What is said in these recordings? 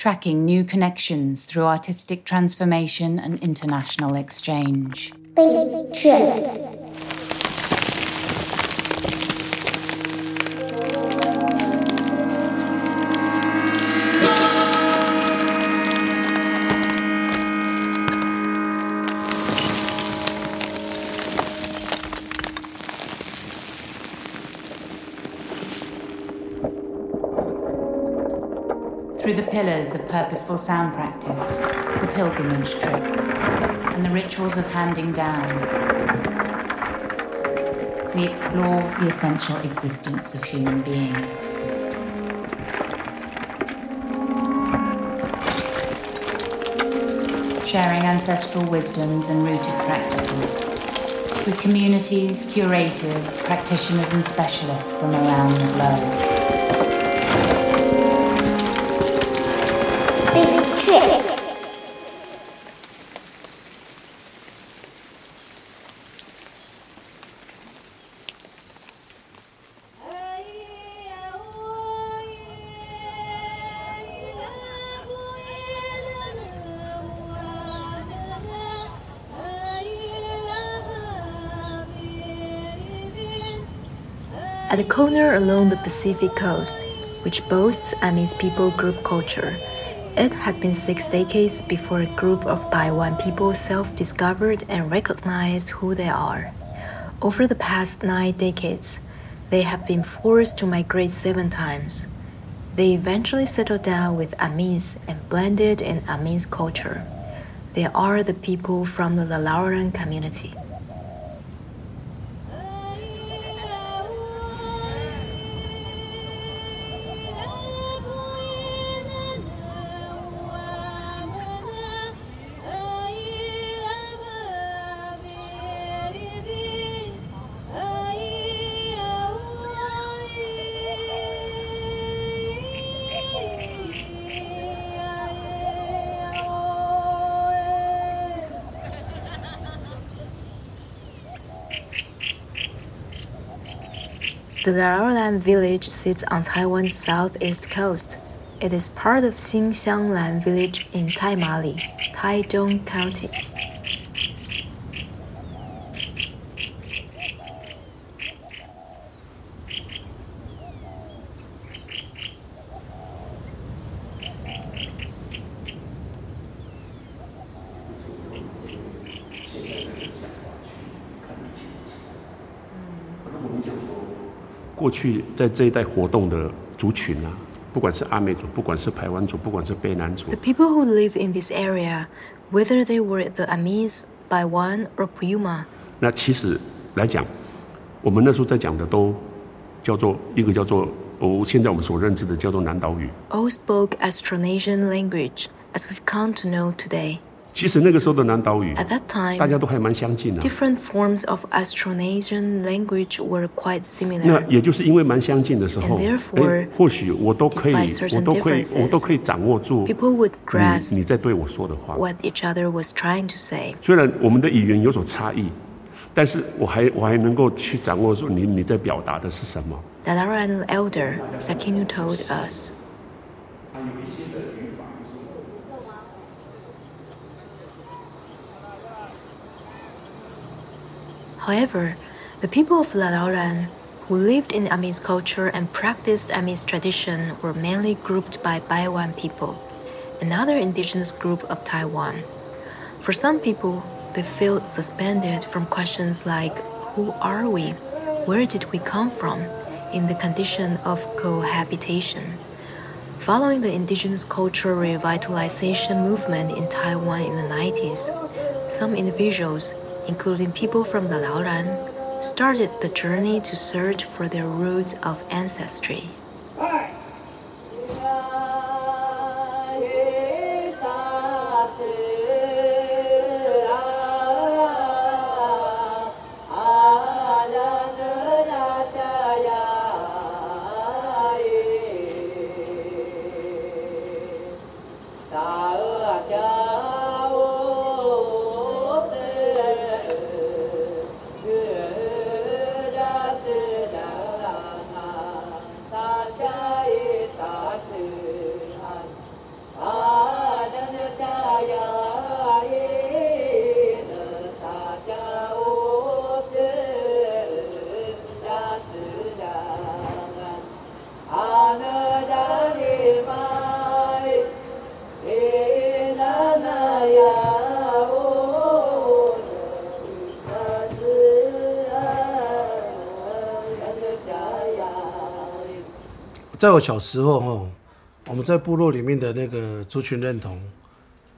tracking new connections through artistic transformation and international exchange. Through the pillars of purposeful sound practice, the pilgrimage trip, and the rituals of handing down, we explore the essential existence of human beings. Sharing ancestral wisdoms and rooted practices with communities, curators, practitioners, and specialists from around the globe. At a corner along the Pacific coast, which boasts Amis people group culture, it had been 6 decades before a group of Paiwan people self-discovered and recognized who they are. Over the past 9 decades, they have been forced to migrate 7 times. They eventually settled down with Amis and blended in Amis culture. They are the people from the Lauralan community. The Lao Lan Village sits on Taiwan's southeast coast. It is part of Xingxiang Lan Village in Taimali, Taitung County. The people who live in this area, whether they were the Amis, Paiwan, or Puyuma, all spoke Austronesian language, as we've come to know today. At that time, different forms of Austronesian language were quite similar. And therefore, despite certain differences, people would grasp what each other was trying to say. The Lauralan elder, Sakinu, told us. However, the people of Lauralan, who lived in Amis culture and practiced Amis tradition, were mainly grouped by Paiwan people, another indigenous group of Taiwan. For some people, they felt suspended from questions like, who are we? Where did we come from? In the condition of cohabitation. Following the indigenous culture revitalization movement in Taiwan in the 90s, some individuals, including people from the Lauralan, started the journey to search for their roots of ancestry. 在我小时候哦，我们在部落里面的那个族群认同，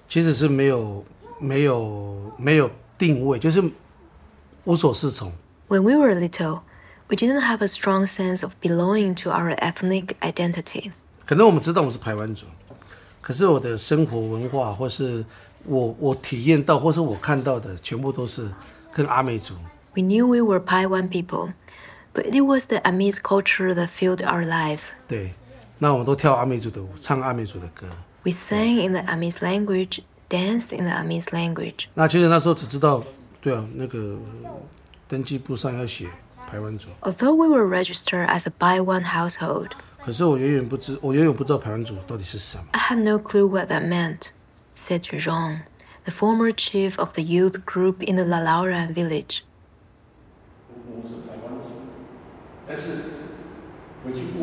其实是没有定位，就是无所适从。When we were little, we didn't have a strong sense of belonging to our ethnic identity. 可能我们知道我是排湾族，可是我的生活文化或是我体验到或是我看到的，全部都是跟阿美族。We knew we were Paiwan people, but it was the Amis culture that filled our life. 对，那我们都跳阿美族的舞，唱阿美族的歌。We sang in the Amis language, danced in the Amis language. 那其实那时候只知道，对啊，那个登记簿上要写排湾族。Although we were registered as a Paiwan household, 可是我永远不知道排湾族到底是什么。I had no clue what that meant, said Jean, the former chief of the youth group in the Lauralan village.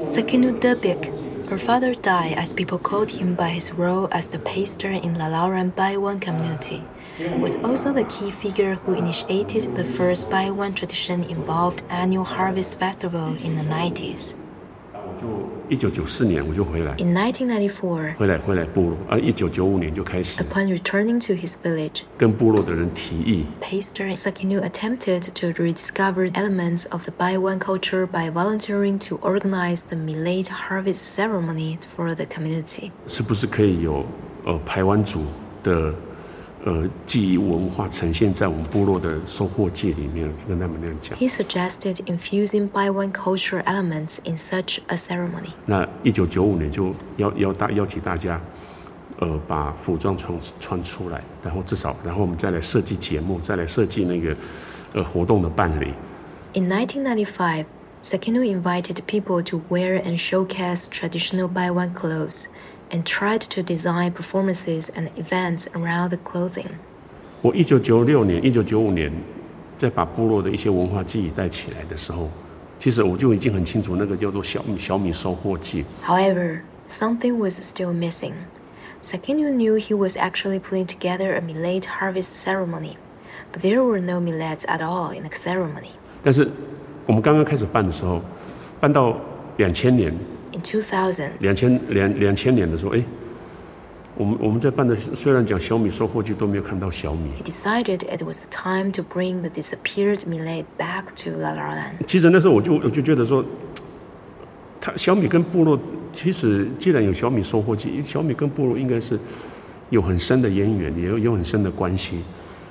Sakinu Debik, her father died as people called him by his role as the pastor in the Lauralan Paiwan community, was also the key figure who initiated the first Paiwan tradition involved annual harvest festival in the 90s. In 1994, upon returning to his village, pastor Sakinu attempted to rediscover elements of the Paiwan culture by volunteering to organize the millet harvest ceremony for the community. He suggested infusing Paiwan cultural elements in such a ceremony. 那1995年就邀请大家把服装穿出来，然后至少然后我们再来设计节目，再来设计那个活动的办理。In 1995, Sakinu invited people to wear and showcase traditional Paiwan clothes, and tried to design performances and events around the clothing. 我1995年在把部落的一些文化记忆带起来的时候，其实我就已经很清楚那个叫做小米收获季。However, something was still missing. Sakinu knew he was actually putting together a millet harvest ceremony, but there were no millets at all in the ceremony. 但是我们刚刚开始办的时候，办到2000年。In 2000年的时候，我们在办的虽然讲小米收获季都没有看到小米。He decided it was time to bring the disappeared millet back to Lauralan. 其实那时候我就觉得说，小米跟部落其实既然有小米收获季，小米跟部落应该是有很深的渊源，也有很深的关系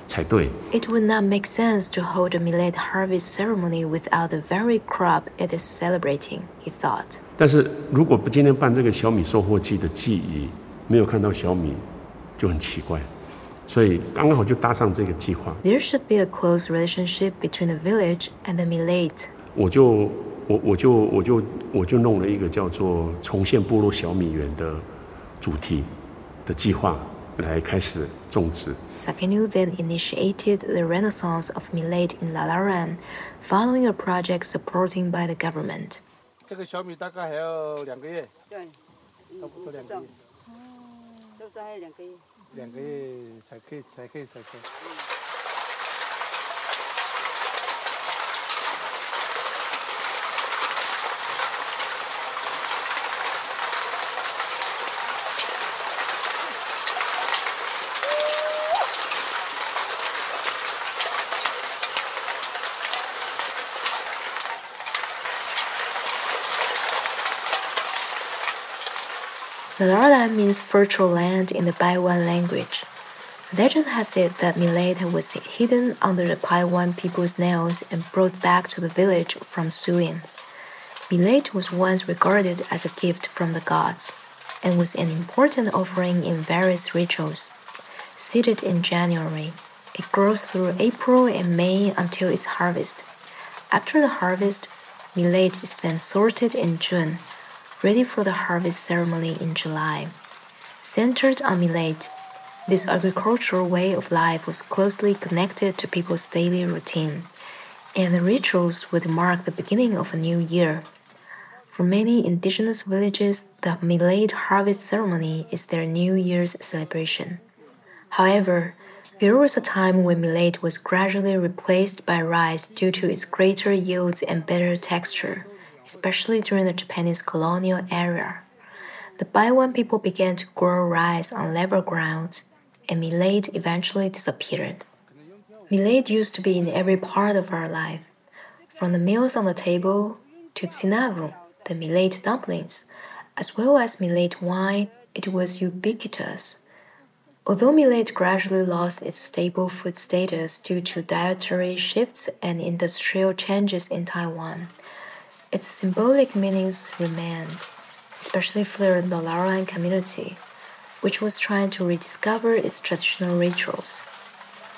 才对。It would not make sense to hold a millet harvest ceremony without the very crop it is celebrating, he thought. 但是如果今天办这个小米收获季的记忆，没有看到小米，就很奇怪。所以刚刚好就搭上这个计划。There should be a close relationship between the village and the millet. 我就弄了一个叫做重现部落小米园的主题的计划来开始种植。Sakinu then initiated the renaissance of millet in Lauralan, following a project supported by the government. 这个小米大概还要2个月，对，差不多2个月，就是还有2个月，才可以。Lauralan means fertile land in the Paiwan language. Legend has it that millet was hidden under the Paiwan people's nails and brought back to the village from sowing. Millet was once regarded as a gift from the gods, and was an important offering in various rituals. Seeded in January, it grows through April and May until its harvest. After the harvest, millet is then sorted in June, ready for the harvest ceremony in July. Centered on millet, this agricultural way of life was closely connected to people's daily routine, and the rituals would mark the beginning of a new year. For many indigenous villages, the millet harvest ceremony is their New Year's celebration. However, there was a time when millet was gradually replaced by rice due to its greater yields and better texture, especially during the Japanese colonial era. The Paiwan people began to grow rice on level ground, and millet eventually disappeared. Millet used to be in every part of our life, from the meals on the table to tsinavu, the millet dumplings, as well as millet wine. It was ubiquitous. Although millet gradually lost its staple food status due to dietary shifts and industrial changes in Taiwan, its symbolic meanings remained, especially for the Lauralan community, which was trying to rediscover its traditional rituals.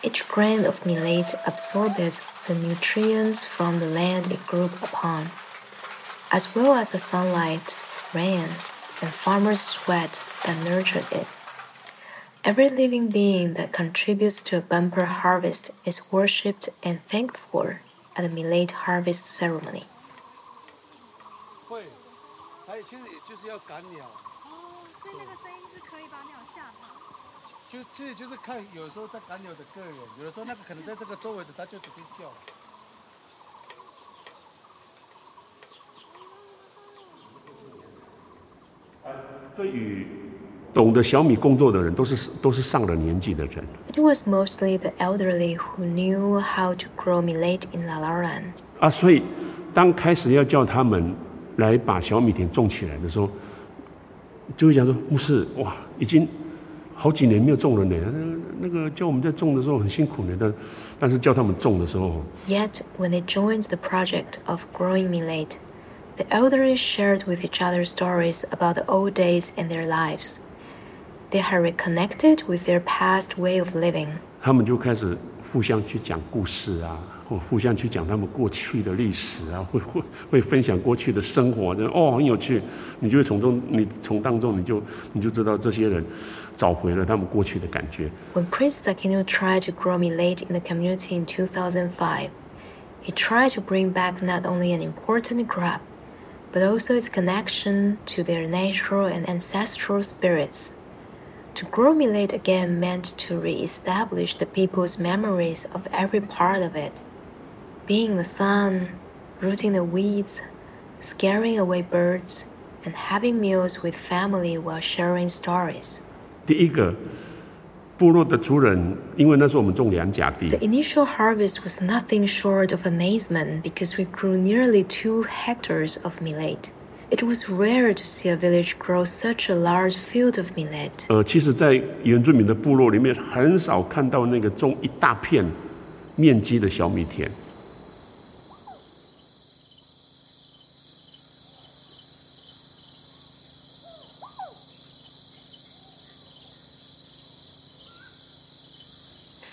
Each grain of millet absorbed the nutrients from the land it grew upon, as well as the sunlight, rain, and farmers' sweat that nurtured it. Every living being that contributes to a bumper harvest is worshipped and thanked for at the millet harvest ceremony. It was mostly the elderly who knew how to grow millet in Lauralan. 所以当开始要叫他们来把小米田种起来的时候，就会讲说，牧师，哇，已经好几年没有种了呢，那个叫我们在种的时候很辛苦呢，但是叫他们种的时候。Yet when they joined the project of growing millet, the elderly shared with each other stories about the old days and their lives. They had reconnected with their past way of living. 他们就开始互相去讲故事啊，互相去讲他们过去的历史啊，会分享过去的生活，哦，很有趣。你就会从中，你从当中你就找回了他们过去的感觉。 When Priest Sakinu tried to grow millet in the community in 2005, he tried to bring back not only an important crop, but also its connection to their natural and ancestral spirits. To grow millet again meant to re-establish the people's memories of every part of it. Being in the sun, rooting the weeds, scaring away birds, and having meals with family while sharing stories. 部落的族人，因为那时候我们种两甲地。The initial harvest was nothing short of amazement because we grew nearly 2 hectares of millet. It was rare to see a village grow such a large field of millet. 其实在原住民的部落里面很少看到那个种一大片面积的小米田。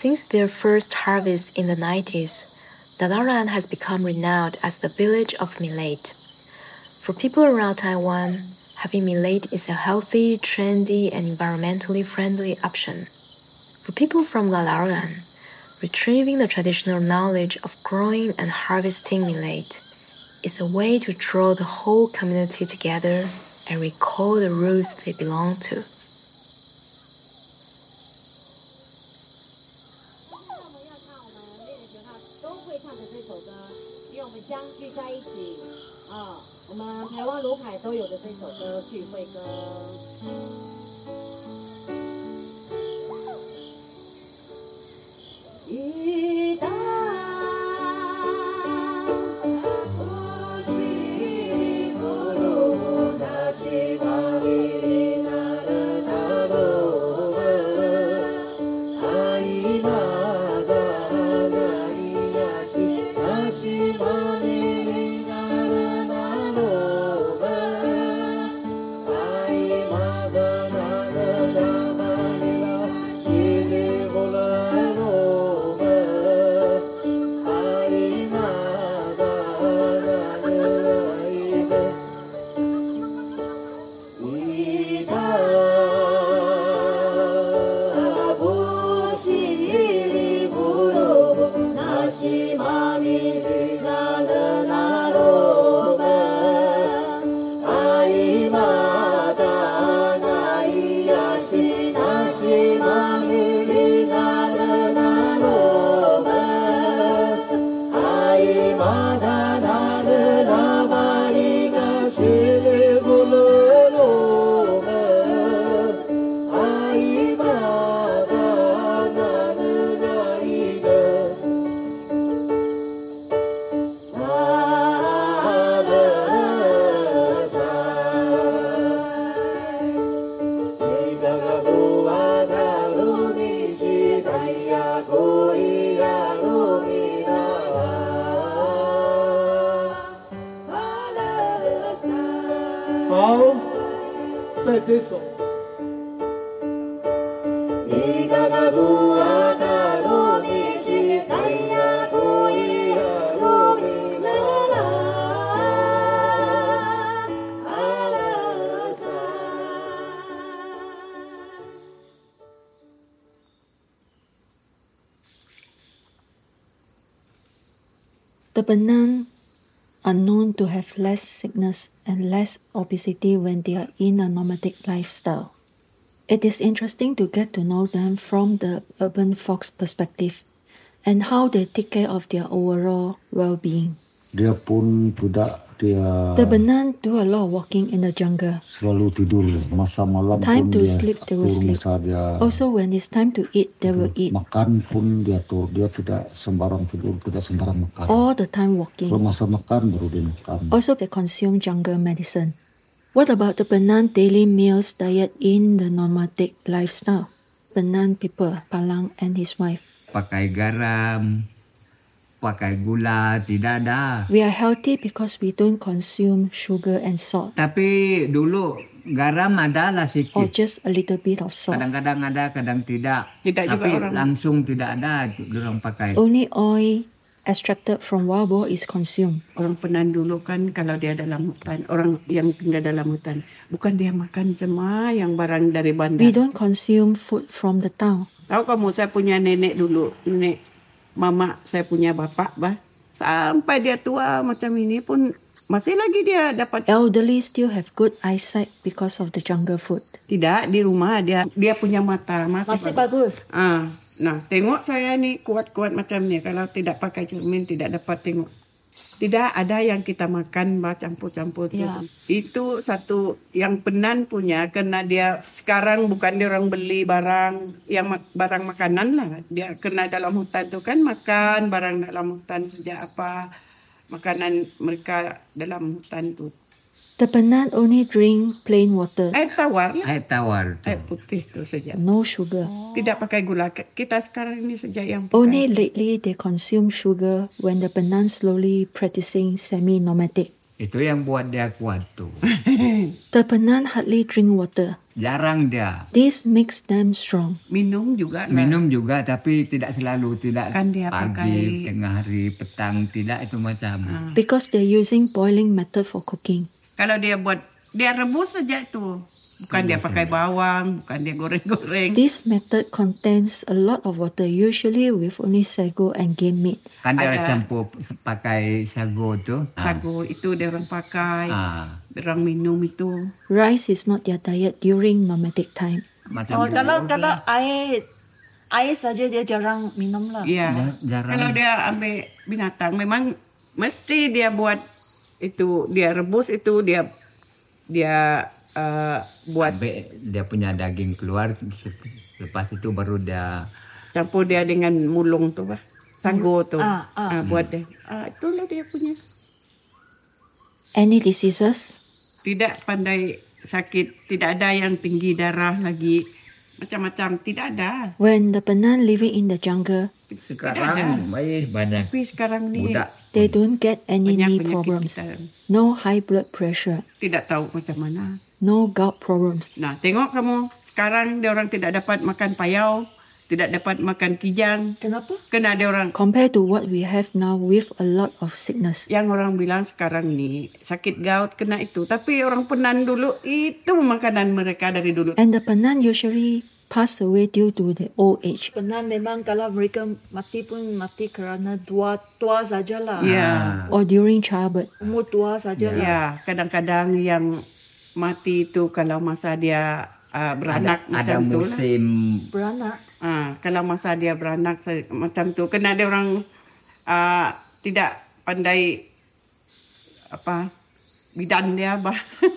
Since their first harvest in the 90s, Lauralan has become renowned as the village of millet. For people around Taiwan, having millet is a healthy, trendy, and environmentally friendly option. For people from Lauralan, retrieving the traditional knowledge of growing and harvesting millet is a way to draw the whole community together and recall the roots they belong to. 제소 The Penan are known to have less sickness and less obesity when they are in a nomadic lifestyle. It is interesting to get to know them from the urban folks' perspective and how they take care of their overall well-being. Dia pun budak dia. The Penan do a lot of walking in the jungle. Selalu tidur masa malam. Time to sleep, they will sleep. Also, when it's time to eat, they will eat. Makan pun dia atur. Dia tidak sembarang tidur, tidak sembarang makan. All the time walking. Kalau masa makan baru dia makan. Also, they consume jungle medicine. What about the Penan daily meals diet in the nomadic lifestyle? Penan people, Palang and his wife. Pakai garam. Pakai gula, tidak ada. We are healthy because we don't consume sugar and salt. Tapi dulu garam adalah sikit. Or just a little bit of salt. Kadang-kadang ada, kadang tidak. Tidak tapi juga orang. Langsung tidak ada, dorang pakai. Only oil extracted from wild boar is consumed. Orang Penan dulu kan kalau dia dalam hutan, orang yang tinggal dalam hutan, bukan dia makan semua yang barang dari bandar. We don't consume food from the town. Tahu kamu, saya punya nenek dulu, nenek. Mama, saya punya bapak, bah. Sampai dia tua macam ini pun masih lagi dia dapat. Elderly still have good eyesight because of the jungle food. Tidak, di rumah dia punya mata masih bagus. Nah, tengok saya ni kuat-kuat macam ni. Kalau tidak pakai cermin tidak dapat tengok. Tidak ada yang kita makan bah campur-campur yeah. Itu satu yang Penan punya kena dia sekarang bukan dia orang beli barang yang barang makanan lah dia kena dalam hutan tu kan makan barang dalam hutan sejak apa makanan mereka dalam hutan tu. The Penan only drink plain water. Air tawar. Air putih tu saja. No sugar. Tidak pakai gula. Kita sekarang ini saja yang pakai. Only lately they consume sugar when the Penan slowly practicing semi-nomadic. Itu yang buat dia kuat tu. The Penan hardly drink water. Jarang dia. This makes them strong. Minum juga tapi tidak selalu. Tidak kan dia pagi, pakai. Tengah hari, petang. Tidak itu macam. Because they're using boiling method for cooking. Kalau dia buat, dia rebus saja tu. Bukan dia pakai bawang, bukan dia goreng-goreng. This method contains a lot of water, usually with only sago and game meat. Kan dia campur pakai sago tu. Sago itu dia orang pakai, dia orang minum itu. Rice is not their diet during nomadic time. Kalau air saja dia jarang minum lah. Ya, jarang. Kalau dia ambil binatang, memang mesti dia buat itu dia rebus itu dia buat ambil, dia punya daging keluar lepas itu baru dia campur dia dengan mulung tu bah sago tu buat dia itulah dia punya. Any diseases? Tidak pandai sakit, tidak ada yang tinggi darah lagi macam-macam tidak ada. When the Penan living in the jungle sekarang banyak. Tapi sekarang ni budak. They don't get any knee problems. No high blood pressure. Tidak tahu macam mana. No gout problems. Nah, tengok kamu. Sekarang dia orang tidak dapat makan payau, tidak dapat makan kijang. Kenapa? Kena dia orang. Compared to what we have now with a lot of sickness. Yang orang bilang sekarang ni sakit gout kena itu, tapi orang Penan dulu itu makanan mereka dari dulu. And the Penan usually passed away due to the old age. Penan memang kalau mereka mati pun mati kerana tua sajalah. Yeah. Or during childbirth. Umur tua sajalah. Yeah. Kadang-kadang yang mati itu kalau masa dia beranak ada macam tu. Ada musim. Lah. Beranak. Kalau masa dia beranak macam tu. Kena ada orang tidak pandai apa bidan dia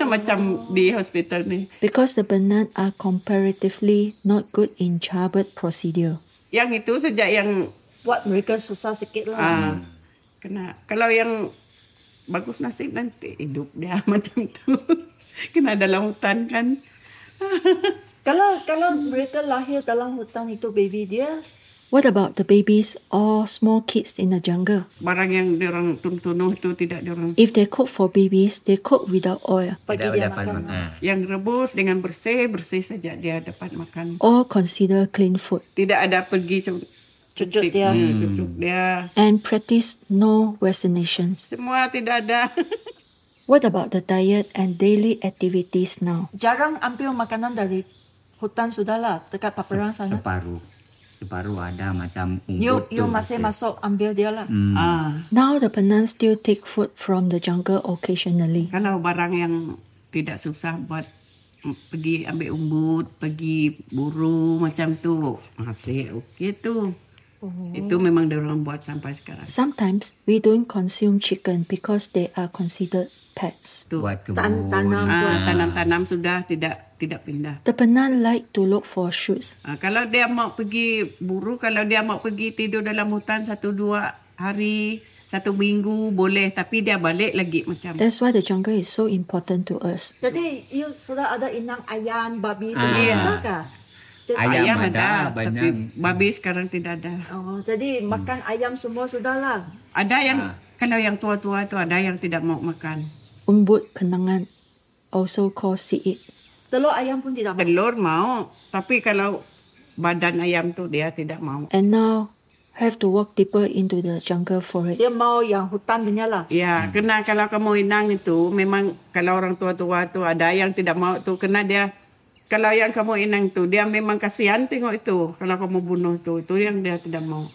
macam di hospital ni. Because the Penan are comparatively not good in childbirth procedure. Yang itu sejak yang buat mereka susah sikit lah. Kena kalau yang bagus nasib nanti hidup dia macam tu. Kena dalam hutan kan. Kalau mereka lahir dalam hutan itu baby dia What about the babies or small kids in the jungle? Barang yang diorang tunuh tu tidak diorang. If they cook for babies, they cook without oil. Tidak dapat makan. Yang rebus dengan bersih saja dia dapat makan. All consider clean food. Tidak ada pergi cucuk dia. And practice no vaccinations. Semua tidak ada. What about the diet and daily activities now? Jarang ambil makanan dari hutan sudahlah dekat paperang sana. Baru ada macam ungut you masih masuk ambil dia lah. Now the Penan still take food from the jungle occasionally. Kalau barang yang tidak susah buat pergi ambil umbut, pergi buru macam tu masih okey tu. Itu memang diorang buat sampai sekarang. Sometimes we don't consume chicken because they are considered pets. Tanam sudah tidak pindah. The Penan like to look for shoots. Kalau dia mau pergi buru, kalau dia mau pergi tidur dalam hutan 1-2 hari, 1 minggu boleh, tapi dia balik lagi macam. That's why the jungle is so important to us. Jadi, you sudah ada inang ayam, babi sudah kah? Ayam ada tapi babi sekarang tidak ada. Oh, jadi makan ayam semua sudahlah. Ada yang kalau yang tua-tua itu ada yang tidak mau makan. Umbut Penangan also called siit. Telur ayam pun tidak mau. Telur mau, tapi kalau badan ayam tu dia tidak mau. And now have to walk deeper into the jungle for it. Dia mau yang hutan punya lah. Ya, kena kalau kamu inang itu memang kalau orang tua-tua tu ada yang tidak mau tu kena dia. Kalau yang kamu inang tu, dia memang kasihan tengok itu. Kalau kamu bunuh itu yang dia tidak mau.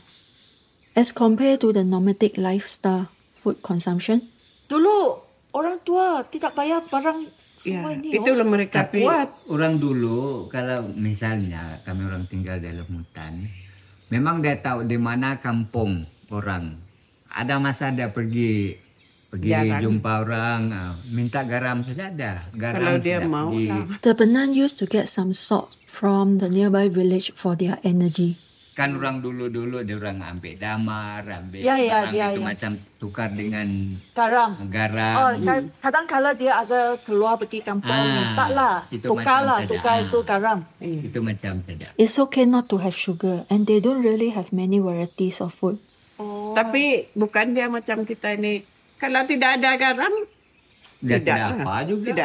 As compared to the nomadic lifestyle, food consumption. Dulu, orang tua tidak bayar barang semua ini. Itulah mereka buat. Orang dulu, kalau misalnya kami orang tinggal dalam hutan, memang dia tahu di mana kampung orang. Ada masa dia pergi jumpa orang, minta garam saja ada. Garam tidak pergi. The Penan used to get some salt from the nearby village for their energy. Kan orang dulu-dulu dia orang ambil damar, ambil itu macam tukar dengan garam. Oh, kadang-kadang dia ada keluar pergi kampung, mintalah, tukar itu garam. Itu macam saja. It's okay not to have sugar and they don't really have many varieties of food. Oh. Tapi bukan dia macam kita ini. Kalau tidak ada garam, tidak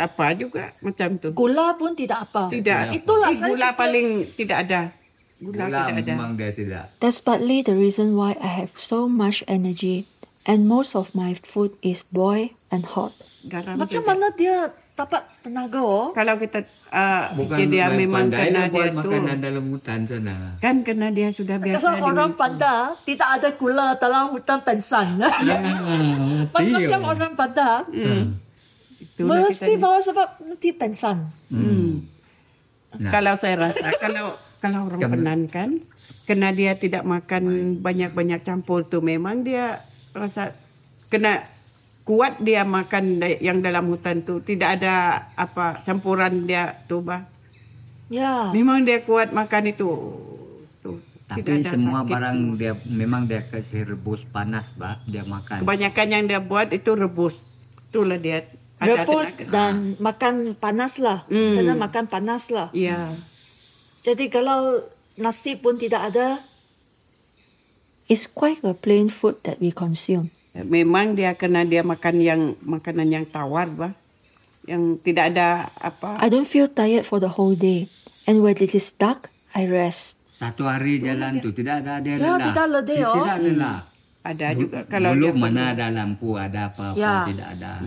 apa juga macam tu. Gula pun tidak apa. Tidak. Itulah gula paling tidak ada. Gula tidak memang ada. Dia tidak. That's partly the reason why I have so much energy and most of my food is boiled and hot. Garam macam saja. Mana dia dapat tenaga? Kalau kita dia memang kena dia tu. Makanan dalam hutan sana. Kan kena dia sudah biasa. Kalau orang pandai tidak ada gula dalam hutan pensan. Macam orang pandai. Mesti bawa sebab nanti pensan. Kalau saya rasa kalau orang Penan kan kena dia tidak makan banyak-banyak campur tu memang dia rasa kena kuat dia makan yang dalam hutan tu tidak ada apa campuran dia tu bah. Ya. Memang dia kuat makan itu. Tu. Tapi semua barang dia memang dia kasih rebus panas bah dia makan. Kebanyakan yang dia buat itu rebus. Itulah dia. Rebus dan makan panas lah. Kena makan panas lah. Ya. Jadi kalau nasi pun tidak ada. It's quite a plain food that we consume. Memang dia kena dia makan yang makanan yang tawar bah, yang tidak ada apa. I don't feel tired for the whole day, and when it is dark, I rest. 1 hari jalan tu tidak ada dia lelah. Ya tidak ledeh. Tidak lelah. Ada juga kalau belum mana ada lampu ada apa pun tidak ada.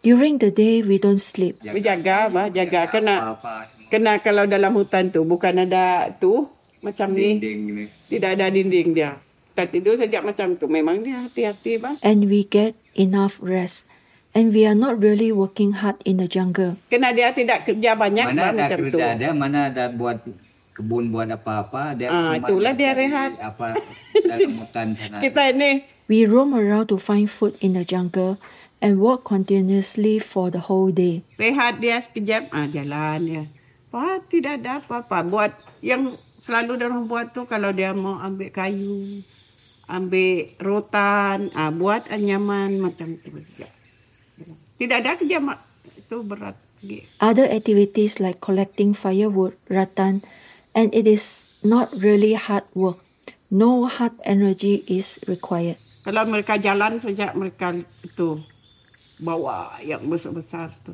During the day we don't sleep. Jaga kena kalau dalam hutan tu bukan ada tu macam ni. Tidak ada dinding dia. Tak tidur sejak macam tu memang dia hati-hati bah. And we get enough rest and we are not really working hard in the jungle. Kena dia tidak kerja banyak mana bah, macam tu. Mana ada buat kebun buat apa-apa dia. Itulah dia rehat. Apa dalam hutan sana. Kita ini we roam around to find food in the jungle and walk continuously for the whole day. Rehat dia sekejap jalan dia. Wah tidak ada apa-apa buat yang selalu dia buat tu kalau dia mau ambil kayu. Ambil rotan, buat anyaman macam tu. Tidak ada kerja itu berat. Other activities like collecting firewood, rattan, and it is not really hard work. No hard energy is required. Kalau mereka jalan sejak mereka itu bawa yang besar-besar tu.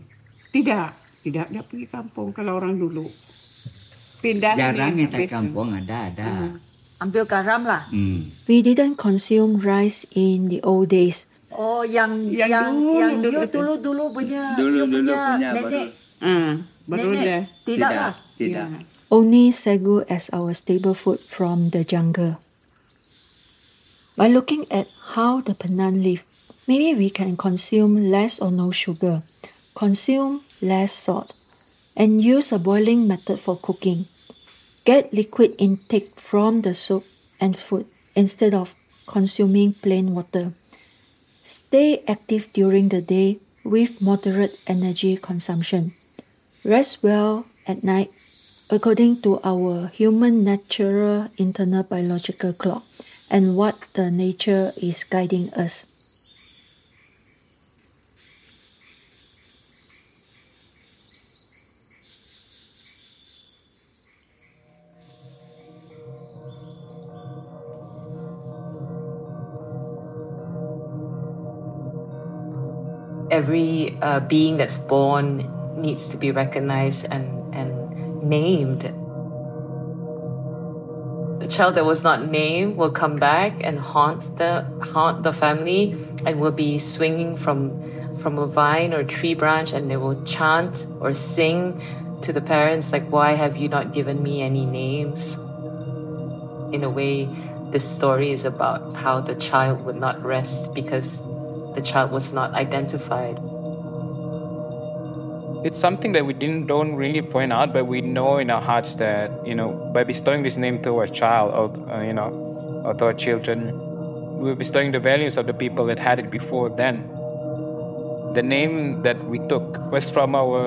Tidak dia pergi kampung kalau orang dulu. Pindah jarang ni tak kampung ada. Ambil garam lah. We didn't consume rice in the old days. Oh, yang dulu punya nenek. Nenek. Tidak. Only sagu as our staple food from the jungle. By looking at how the Penan live, maybe we can consume less or no sugar, consume less salt, and use a boiling method for cooking. Get liquid intake from the soup and food instead of consuming plain water. Stay active during the day with moderate energy consumption. Rest well at night according to our human natural internal biological clock and what the nature is guiding us. Every being that's born needs to be recognized and named. A child that was not named will come back and haunt the family and will be swinging from a vine or tree branch, and they will chant or sing to the parents like, "Why have you not given me any names?" In a way, this story is about how the child would not rest because the child was not identified. It's something that we don't really point out, but we know in our hearts that, by bestowing this name to our child or to our children, we're bestowing the values of the people that had it before then. The name that we took was from our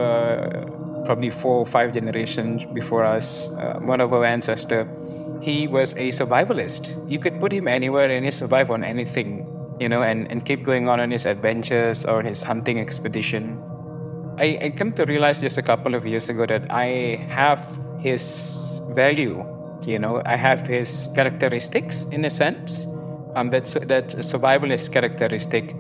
probably 4 or 5 generations before us. One of our ancestors, he was a survivalist. You could put him anywhere and he survived on anything. And keep going on his adventures or his hunting expedition. I came to realize just a couple of years ago that I have his value, I have his characteristics in a sense. That's a survivalist characteristic.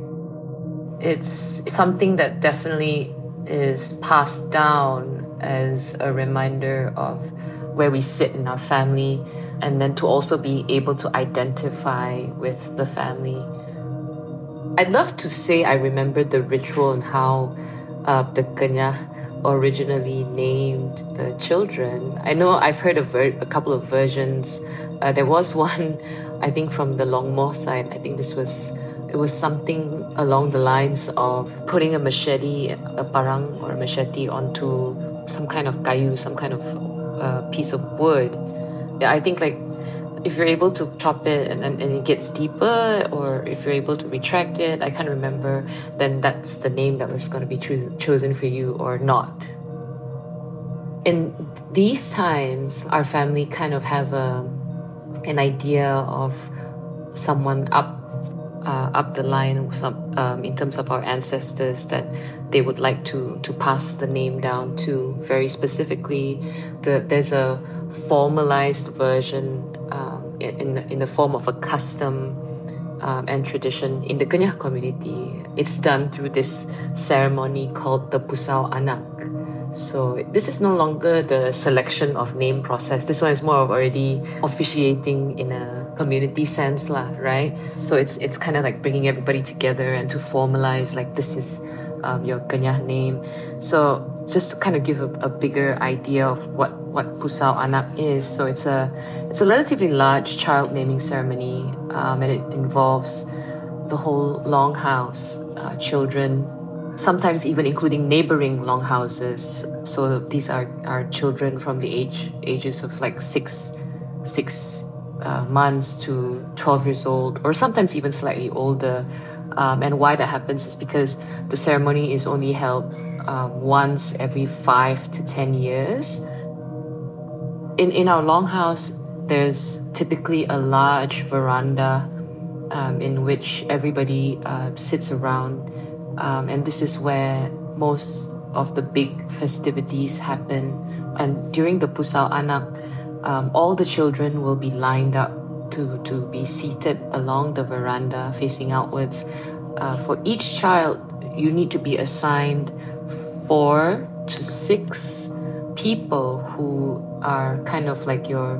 It's something that definitely is passed down as a reminder of where we sit in our family, and then to also be able to identify with the family. I'd love to say I remember the ritual and how the Kenyah originally named the children. I know I've heard a couple of versions. There was one, I think, from the Longmore side. I think it was something along the lines of putting a parang or a machete onto some kind of kayu, some kind of piece of wood. Yeah, I think like, if you're able to chop it and it gets deeper, or if you're able to retract it, I can't remember, then that's the name that was going to be chosen for you or not. In these times, our family kind of have an idea of someone up the line, in terms of our ancestors, that they would like to pass the name down to. Very specifically, there's a formalized version in the form of a custom and tradition in the Kenyah community. It's done through this ceremony called the Pusau Anak. So this is no longer the selection of name process. This one is more of already officiating in a community sense lah, right? So it's kind of like bringing everybody together and to formalize like, this is your Kenyah name. So just to kind of give a bigger idea of what Pusau Anak is. So it's a relatively large child naming ceremony, and it involves the whole longhouse, children, sometimes even including neighboring longhouses. So these are children from the ages of like six months to 12 years old, or sometimes even slightly older. And why that happens is because the ceremony is only held once every 5 to 10 years. In our longhouse, there's typically a large veranda in which everybody sits around, and this is where most of the big festivities happen. And during the Pusau Anak, all the children will be lined up to be seated along the veranda facing outwards. For each child, you need to be assigned 4 to 6 people who are kind of like your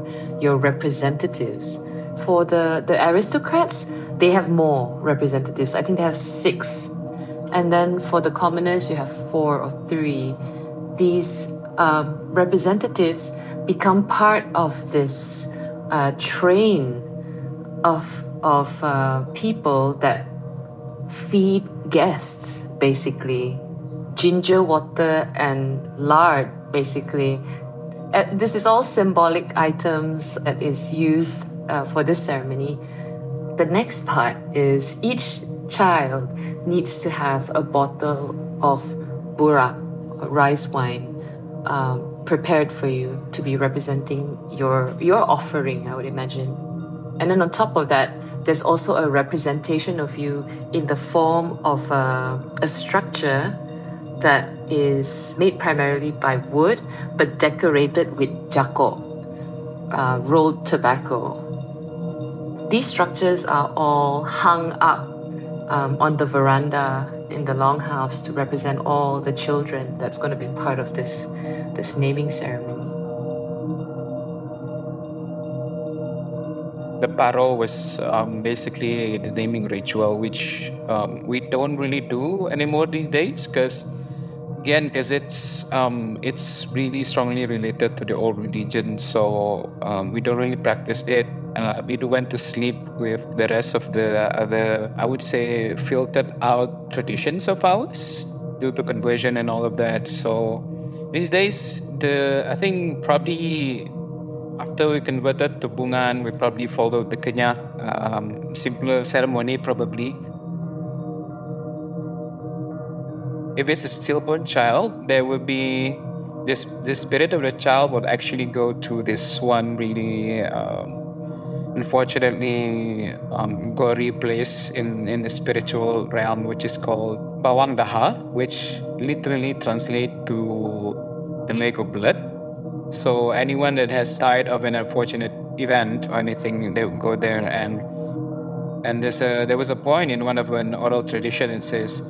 representatives. For the aristocrats, they have more representatives. I think they have 6. And then for the commoners, you have 4 or 3. These representatives become part of this train of people that feed guests, basically. Ginger, water, and lard, basically. This is all symbolic items that is used for this ceremony. The next part is each child needs to have a bottle of burak, rice wine, prepared for you to be representing your offering, I would imagine. And then on top of that, there's also a representation of you in the form of a structure that is made primarily by wood but decorated with jako, rolled tobacco. These structures are all hung up on the veranda in the longhouse to represent all the children that's going to be part of this naming ceremony. The paro was basically the naming ritual, which we don't really do anymore these days because it's really strongly related to the old religion, so we don't really practice it. We went to sleep with the rest of the other, I would say, filtered out traditions of ours due to conversion and all of that. So these days, I think probably after we converted to Bungan, we probably followed the Kenyah, simpler ceremony probably. If it's a stillborn child, there will be this spirit of the child would actually go to this one really unfortunately gory place in the spiritual realm, which is called Bawandaha, which literally translates to the lake of blood. So anyone that has died of an unfortunate event or anything, they would go there. And there was a point in one of an oral tradition, it says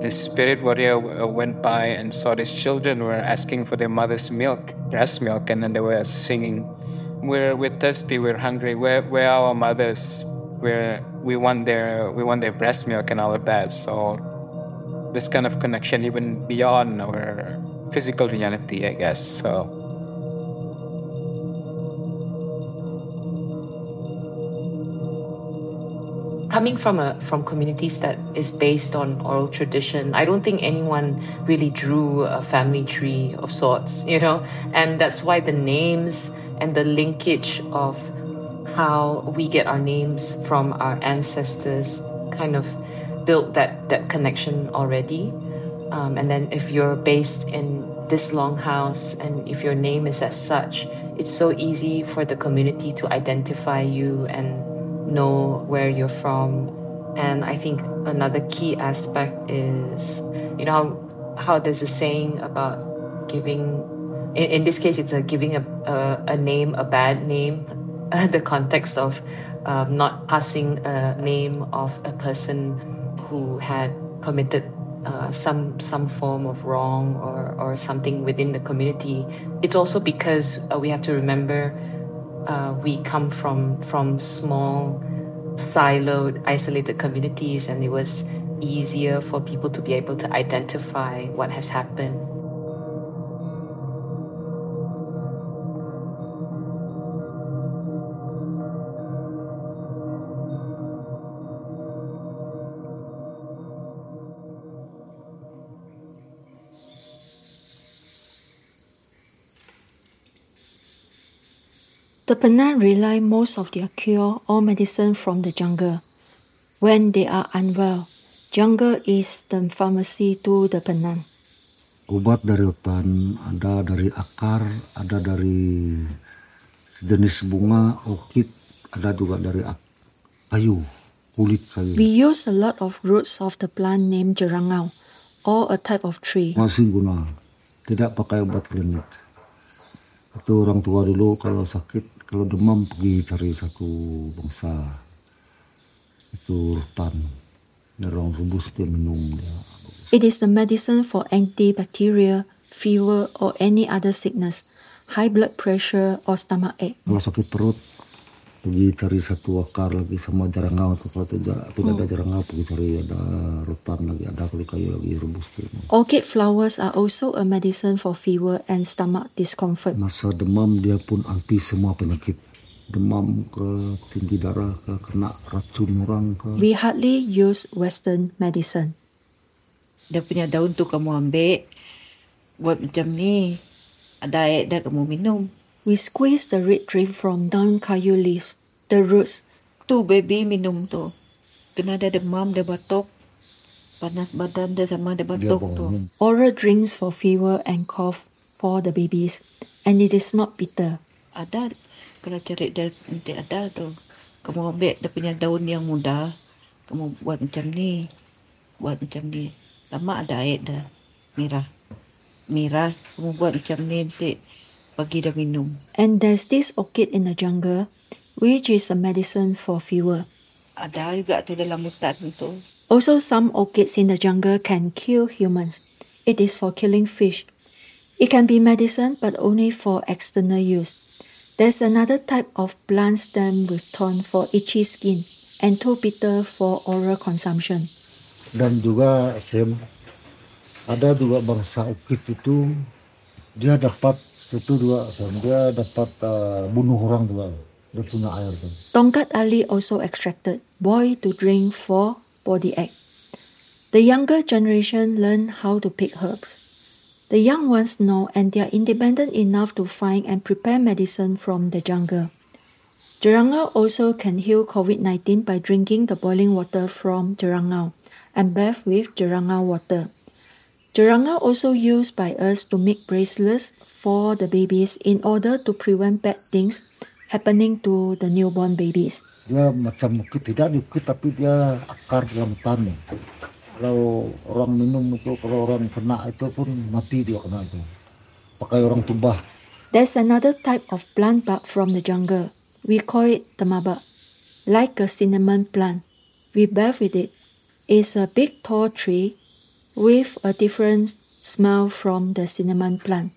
the spirit warrior went by and saw these children were asking for their mother's milk, breast milk, and then they were singing, We're thirsty, we're hungry, where are our mothers? We want their breast milk and all of that. So this kind of connection even beyond our physical reality, I guess. So coming from communities that is based on oral tradition, I don't think anyone really drew a family tree of sorts, you know? And that's why the names and the linkage of how we get our names from our ancestors kind of built that connection already. And then if you're based in this longhouse and if your name is as such, it's so easy for the community to identify you and know where you're from. And I think another key aspect is, you know, how there's a saying about giving, in this case, it's giving a name, a bad name, the context of not passing a name of a person who had committed some form of wrong or something within the community. It's also because we have to remember we come from small, siloed, isolated communities, and it was easier for people to be able to identify what has happened. The Penan rely most of their cure or medicine from the jungle. When they are unwell, jungle is the pharmacy to the Penan. Obat dari hutan, ada dari akar, ada dari jenis bunga, orchid, ada juga dari kayu, kulit kayu. We use a lot of roots of the plant named Jerangau, or a type of tree. Masih guna, tidak pakai obat klinik. Itu orang tua dulu kalau sakit, kalau demam pergi cari satu bangsa. Itu rutan. Orang rebus dia minum. It is the medicine for antibacterial, fever or any other sickness, high blood pressure or stomach ache. Kalau sakit perut, pergi cari satu akar lagi sama Jerangau. Kalau tidak ada Jerangau, pergi cari ada rotan lagi, ada kayu lagi, rebus. Orchid flowers are also a medicine for fever and stomach discomfort. Masa demam dia pun anti semua penyakit. Demam ke, tinggi darah ke, kena racun orang ke. We hardly use Western medicine. Dia punya daun tu kamu ambil, buat macam ni, ada air dah kamu minum. We squeeze the red drink from down kayu leaves, the roots. Tu baby minum tu. Kena ada demam, ada batuk. Panas badan dia sama ada batuk tu. Oral drinks for fever and cough for the babies. And it is not bitter. Ada, kalau cari dia nanti ada tu. Kamu ambil dia punya daun yang muda. Kamu buat macam ni. Buat macam ni. Lama ada air dah. Merah. Merah. Kamu buat macam ni nanti. And there's this orchid in the jungle, which is a medicine for fever. Ada juga tu dalam hutan tu. Also, some orchids in the jungle can kill humans. It is for killing fish. It can be medicine, but only for external use. There's another type of plant stem with thorn for itchy skin, and too bitter for oral consumption. Dan juga ada dua bangsa orchid itu, dia dapat bunuh orang juga. Dia punya air tu. Tongkat Ali also extracted boy to drink for body ache. The younger generation learn how to pick herbs. The young ones know and they are independent enough to find and prepare medicine from the jungle. Jerangau also can heal COVID-19 by drinking the boiling water from Jerangau and bathe with Jerangau water. Jerangau also used by us to make bracelets for the babies in order to prevent bad things happening to the newborn babies. Dia macam bukit, tidak bukit tapi dia akar dalam tanah. Kalau orang minum itu, kalau orang kena itu pun mati dia kena itu. Pakai orang tumbah. There's another type of plant bark from the jungle. We call it tamabak. Like a cinnamon plant. We bathe with it. It's a big tall tree with a different smell from the cinnamon plant.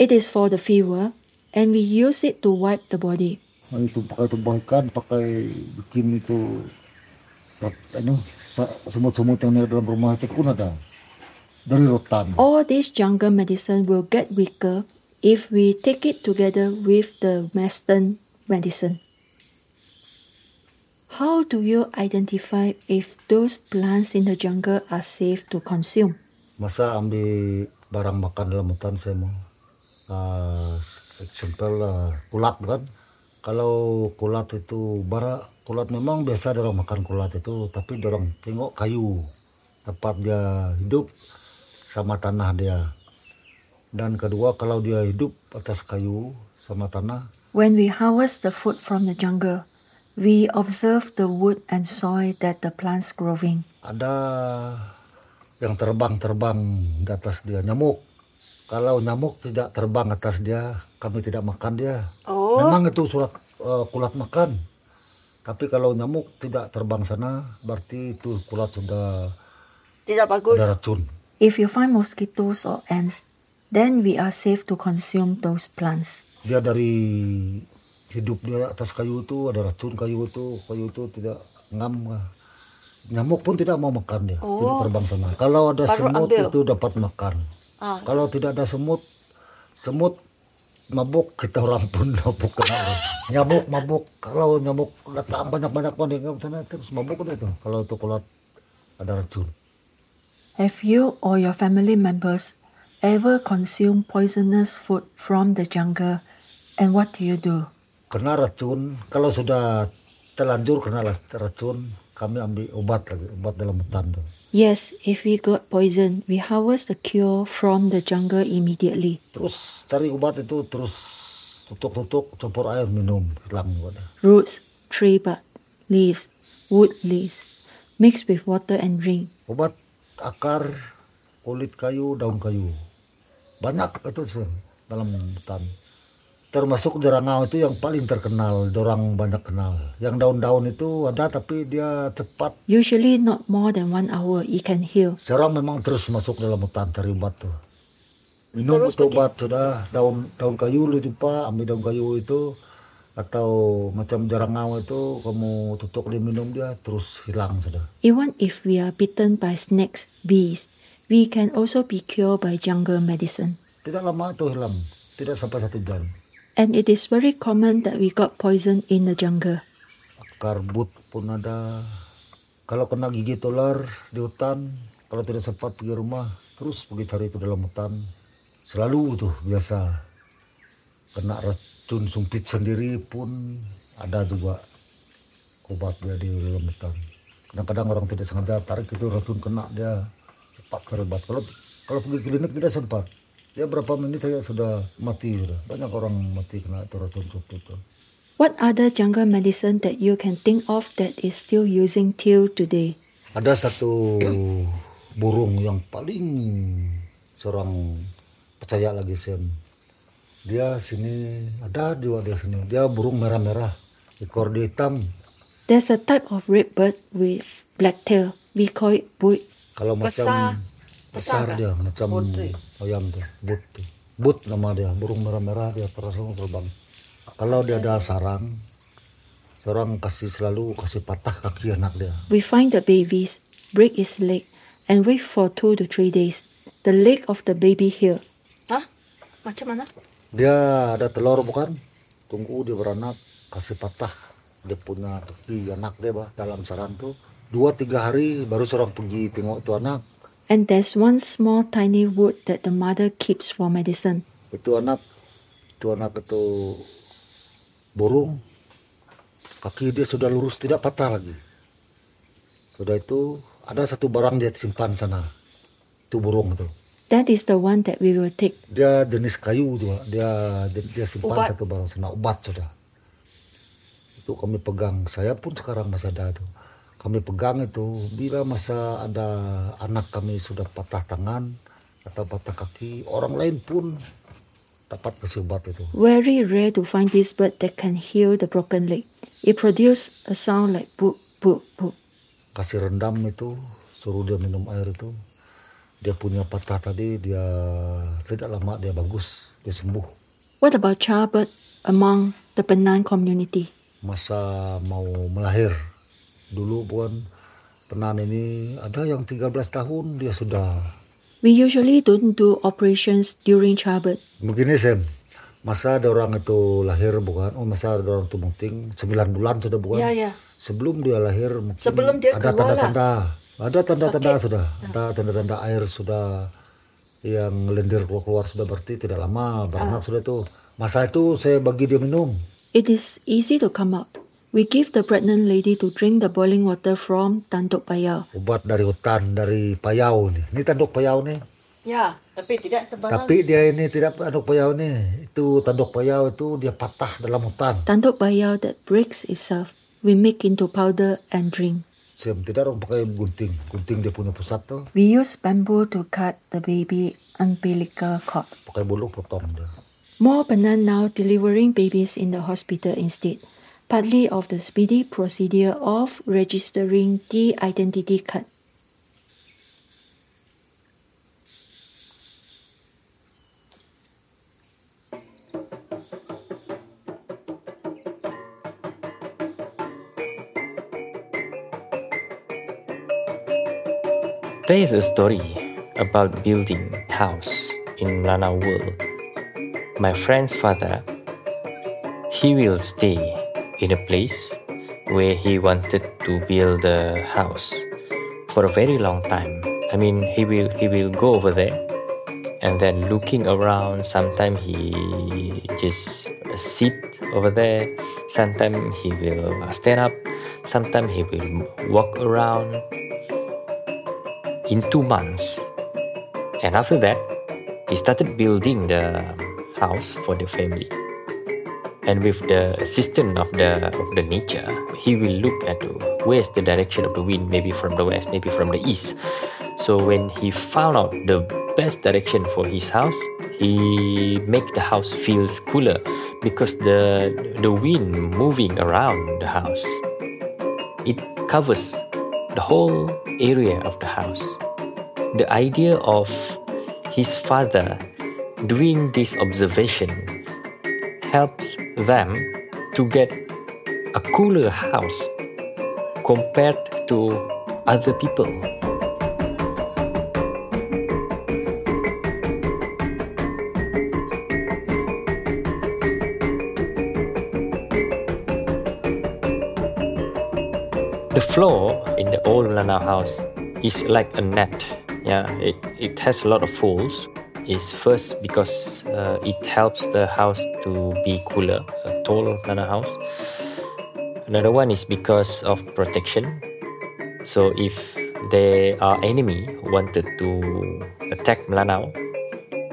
It is for the fever, and we use it to wipe the body. Itu pakai tumbah ikan, pakai bikin itu, semut-semut yang ada dalam rumah itu pun ada dari rotan. All this jungle medicine will get weaker if we take it together with the Western medicine. How do you identify if those plants in the jungle are safe to consume? Masa ambil barang makan dalam hutan saya mau. Contoh kulat kan. Kalau kulat itu bara, kulat memang biasa orang makan kulat itu, tapi orang tengok kayu tempat dia hidup sama tanah dia. Dan kedua kalau dia hidup atas kayu sama tanah. When we harvest the food from the jungle, we observe the wood and soil that the plants growing. Ada yang terbang di atas dia nyamuk. Kalau nyamuk tidak terbang atas dia, kami tidak makan dia. Oh. Memang itu kulat makan. Tapi kalau nyamuk tidak terbang sana, berarti itu kulat sudah tidak bagus. Ada racun. If you find mosquitoes or ants, then we are safe to consume those plants. Dia dari hidup dia atas kayu itu ada racun kayu itu tidak ngam. Nyamuk pun tidak mau makan dia, tidak terbang sana. Kalau ada semut ambil. Itu dapat makan. Kalau tidak ada semut mabuk kita orang pun mabuk kena. Nyamuk mabuk, kalau nyamuk datang banyak pun dia sana terus mabuk itu. Kalau itu kulat ada racun. Have you or your family members ever consumed poisonous food from the jungle, and what do you do? Kena racun, kalau sudah terlanjur kena racun, kami ambil obat dalam hutan tu. Yes, if we got poison, we harvest the cure from the jungle immediately. Terus cari ubat itu, terus tutuk-tutuk, campur air, minum. Roots, tree bark, leaves, wood leaves, mixed with water and drink. Ubat akar, kulit kayu, daun kayu. Banyak itu dalam hutan. Termasuk Jerangau itu yang paling terkenal, orang banyak kenal. Yang daun-daun itu ada tapi dia cepat. Usually not more than 1 hour it can heal. Sekarang memang terus masuk dalam hutan terlibat tuh. Minum obat sudah, daun kayu lu jumpa, ambil daun kayu itu atau macam Jerangau itu kamu tutuk diminum dia terus hilang sudah. Even if we are bitten by snakes, bees, we can also be cured by jungle medicine. Tidak lama itu hilang, tidak sampai 1 jam. And it is very common that we got poison in the jungle. Karbut pun ada. Kalau kena gigit ular di hutan, kalau tidak sempat pergi rumah, terus pergi cari itu dalam hutan. Selalu tuh biasa. Kena racun sumpit sendiri pun ada juga obatnya di dalam hutan. Kadang-kadang orang tidak sengaja tarik itu racun kena dia cepat terlibat. Kalau pergi klinik tidak sempat. Ya berapa menit saya sudah mati sudah. Banyak orang mati kena racun sumpit itu. What other jungle medicine that you can think of that is still using till today? Ada satu burung yang paling seorang percaya lagi Sam. Dia sini ada di wadah sini. Dia burung merah-merah, ekor dia hitam. There's a type of red bird with black tail. We call it bud. Kalau macam besar dia macam ayam tuh, bud tuh. Bud nama dia, burung merah-merah dia langsung terbang. Kalau dia ada sarang, seorang selalu kasih patah kaki anak dia. We find the babies, break his leg, and wait for 2 to 3 days. The leg of the baby heal. Hah? Macam mana? Dia ada telur bukan? Tunggu dia beranak, kasih patah. Dia punya kaki anak dia bah, dalam sarang tuh. 2-3 hari baru seorang pergi tengok tuh anak. And there's one small tiny wood that the mother keeps for medicine. Itu anak itu burung, kaki dia sudah lurus tidak patah lagi. Sudah itu ada satu barang dia simpan sana. Itu burung itu. That is the one that we will take. Dia jenis kayu juga. Dia simpan obat. Satu barang sana obat sudah. Itu kami pegang. Saya pun sekarang masih ada itu. Kami pegang itu, bila masa ada anak kami sudah patah tangan atau patah kaki, orang lain pun dapat kasih obat itu. Very rare to find this bird that can heal the broken leg. It produce a sound like boop, boop, boop. Kasih rendam itu, suruh dia minum air itu. Dia punya patah tadi, dia tidak lama, dia bagus, dia sembuh. What about childbirth among the Penan community? Masa mau melahir. Dulu bukan Penan ini ada yang 13 tahun dia sudah. We usually don't do operations during childbirth. Begini Sam, masa ada orang itu lahir bukan? Oh masa ada orang itu munting 9 bulan sudah bukan? Ya ya. Sebelum dia lahir mungkin ada tanda-tanda, sakit. Sudah, ada tanda-tanda air sudah yang lendir keluar sudah berarti tidak lama beranak sudah tuh. Masa itu saya bagi dia minum. It is easy to come up. We give the pregnant lady to drink the boiling water from tanduk payau. Obat dari hutan, dari payau nih. Ini tanduk payau nih. Ya, tapi tidak terbang. Tapi dia ini tidak tanduk payau nih. Itu tanduk payau itu dia patah dalam hutan. Tanduk payau that breaks itself, we make into powder and drink. Sem tidak orang pakai gunting. Gunting dia punya pusat tuh. We use bamboo to cut the baby umbilical cord. Pakai bulu potong dia. More Penan now delivering babies in the hospital instead. Partly of the speedy procedure of registering the identity card. There is a story about building a house in Melanau world. My friend's father, he will stay in a place where he wanted to build a house for a very long time. I mean, he will go over there and then looking around. Sometimes he just sit over there. Sometimes he will stand up. Sometimes he will walk around. In 2 months, and after that, he started building the house for the family. And with the assistance of the nature, he will look at where's the direction of the wind, maybe from the west, maybe from the east. So when he found out the best direction for his house, it make the house feels cooler because the wind moving around the house. It covers the whole area of the house. The idea of his father doing this observation helps them to get a cooler house compared to other people. The floor in the old Melanau house is like a net. Yeah, it has a lot of holes. It's first because it helps the house to be cooler, a tall Melanau house. Another one is because of protection. So if there are enemy who wanted to attack Melanau,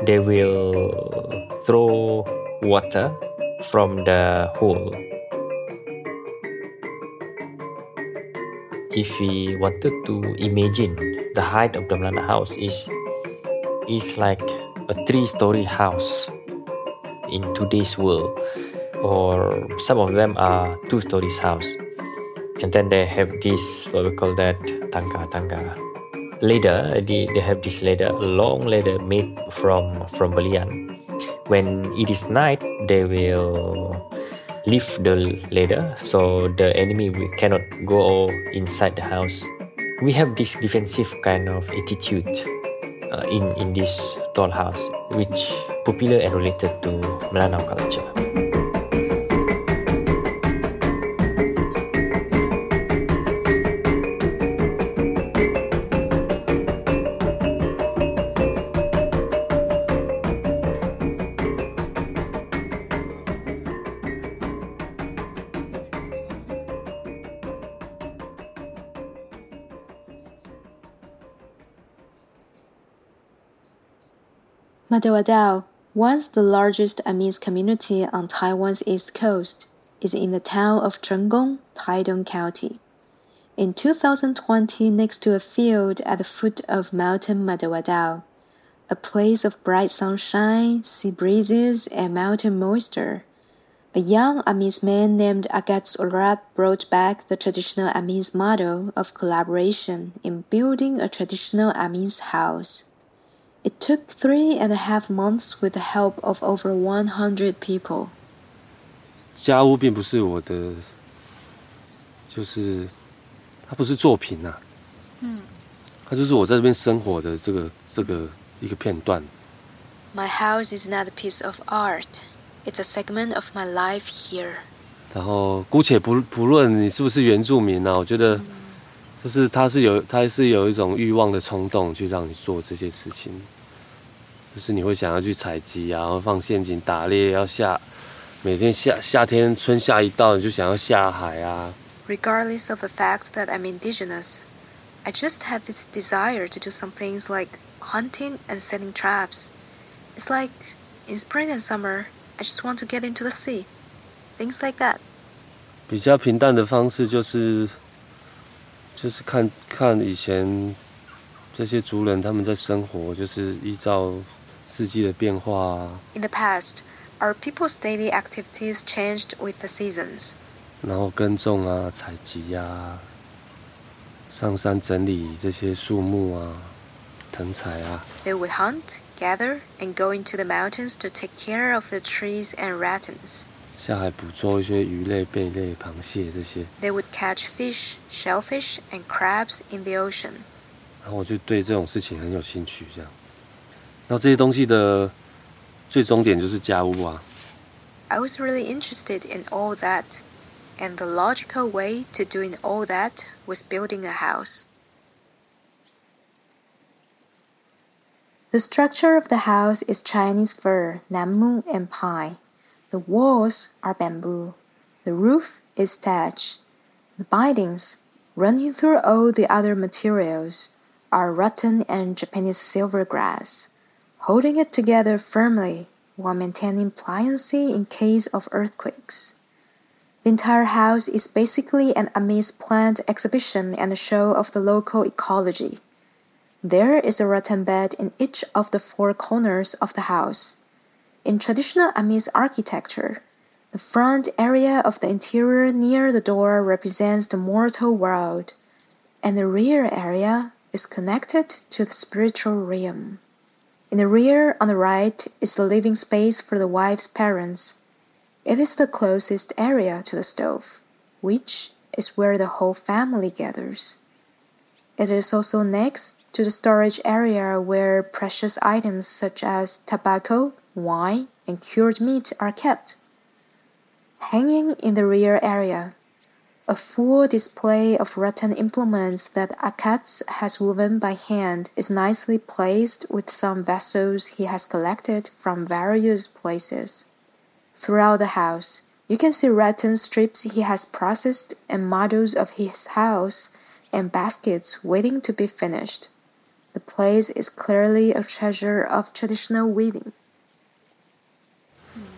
they will throw water from the hole. If we wanted to imagine the height of the Melanau house is like a 3-story house in today's world, or some of them are 2-stories house, and then they have this, what we call that, tangga ladder. They have this ladder, a long ladder made from balian. When it is night, they will lift the ladder so the enemy cannot go inside the house. We have this defensive kind of attitude in this tall house, which popular and related to Melanau culture. Madawadao, once the largest Amis community on Taiwan's east coast, is in the town of Chenggong, Taitung County. In 2020, next to a field at the foot of mountain Madawadao, a place of bright sunshine, sea breezes, and mountain moisture, a young Amis man named Agats Urab brought back the traditional Amis model of collaboration in building a traditional Amis house. It took 3.5 months with the help of over 100 people. 家屋并不是我的，就是它不是作品呐、啊。嗯，它就是我在这边生活的这个一个片段。My house is not a piece of art. It's a segment of my life here. 然后姑且不论你是不是原住民啊，我觉得。就是它是有一种欲望的冲动去让你做这些事情，就是你会想要去采集啊，然后放陷阱打猎，要下每天夏天春夏一到你就想要下海啊。Regardless of the fact that I'm indigenous, I just had this desire to do some things like hunting and setting traps. It's like in spring and summer, I just want to get into the sea, things like that. 比较平淡的方式就是看看以前这些族人他们在生活，就是依照四季的变化啊。In the past, our people's daily activities changed with the seasons. 然后耕种啊、采集啊、上山整理这些树木啊、藤材啊。They would hunt, gather, and go into the mountains to take care of the trees and ratoons. 下海捕捉一些鱼类、贝类、螃蟹这些。They would catch fish, shellfish, and crabs in the ocean. 然后我就对这种事情很有兴趣，这样。然后这些东西的最终点就是家屋啊。I was really interested in all that, and the logical way to doing all that was building a house. The structure of the house is Chinese fir, namu, and pine. The walls are bamboo. The roof is thatch. The bindings, running through all the other materials, are rattan and Japanese silver grass, holding it together firmly while maintaining pliancy in case of earthquakes. The entire house is basically an Amis plant exhibition and a show of the local ecology. There is a rattan bed in each of the four corners of the house. In traditional Amis architecture, the front area of the interior near the door represents the mortal world, and the rear area is connected to the spiritual realm. In the rear on the right is the living space for the wife's parents. It is the closest area to the stove, which is where the whole family gathers. It is also next to the storage area where precious items such as tobacco, wine, and cured meat are kept. Hanging in the rear area, a full display of rattan implements that Agats has woven by hand is nicely placed with some vessels he has collected from various places. Throughout the house, you can see rattan strips he has processed and models of his house and baskets waiting to be finished. The place is clearly a treasure of traditional weaving.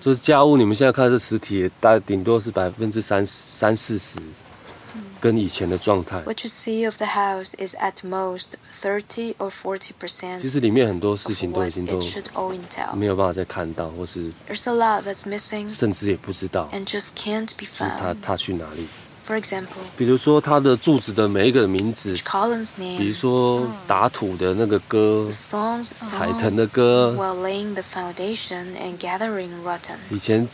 就是家屋，你们现在看这实体，大顶多是30-40%，跟以前的状态。What you see of the house is at most 30 or 40%. 其实里面很多事情都已经都没有办法再看到，或是 There's a lot that's missing， 甚至也不知道 ，and just can't be found。他去哪里？For example, 比如说他的柱子的每一个名字 column's name, 比如说打土的那个歌 songs, 踩藤的歌 while laying the foundation and gathering rotten. 以前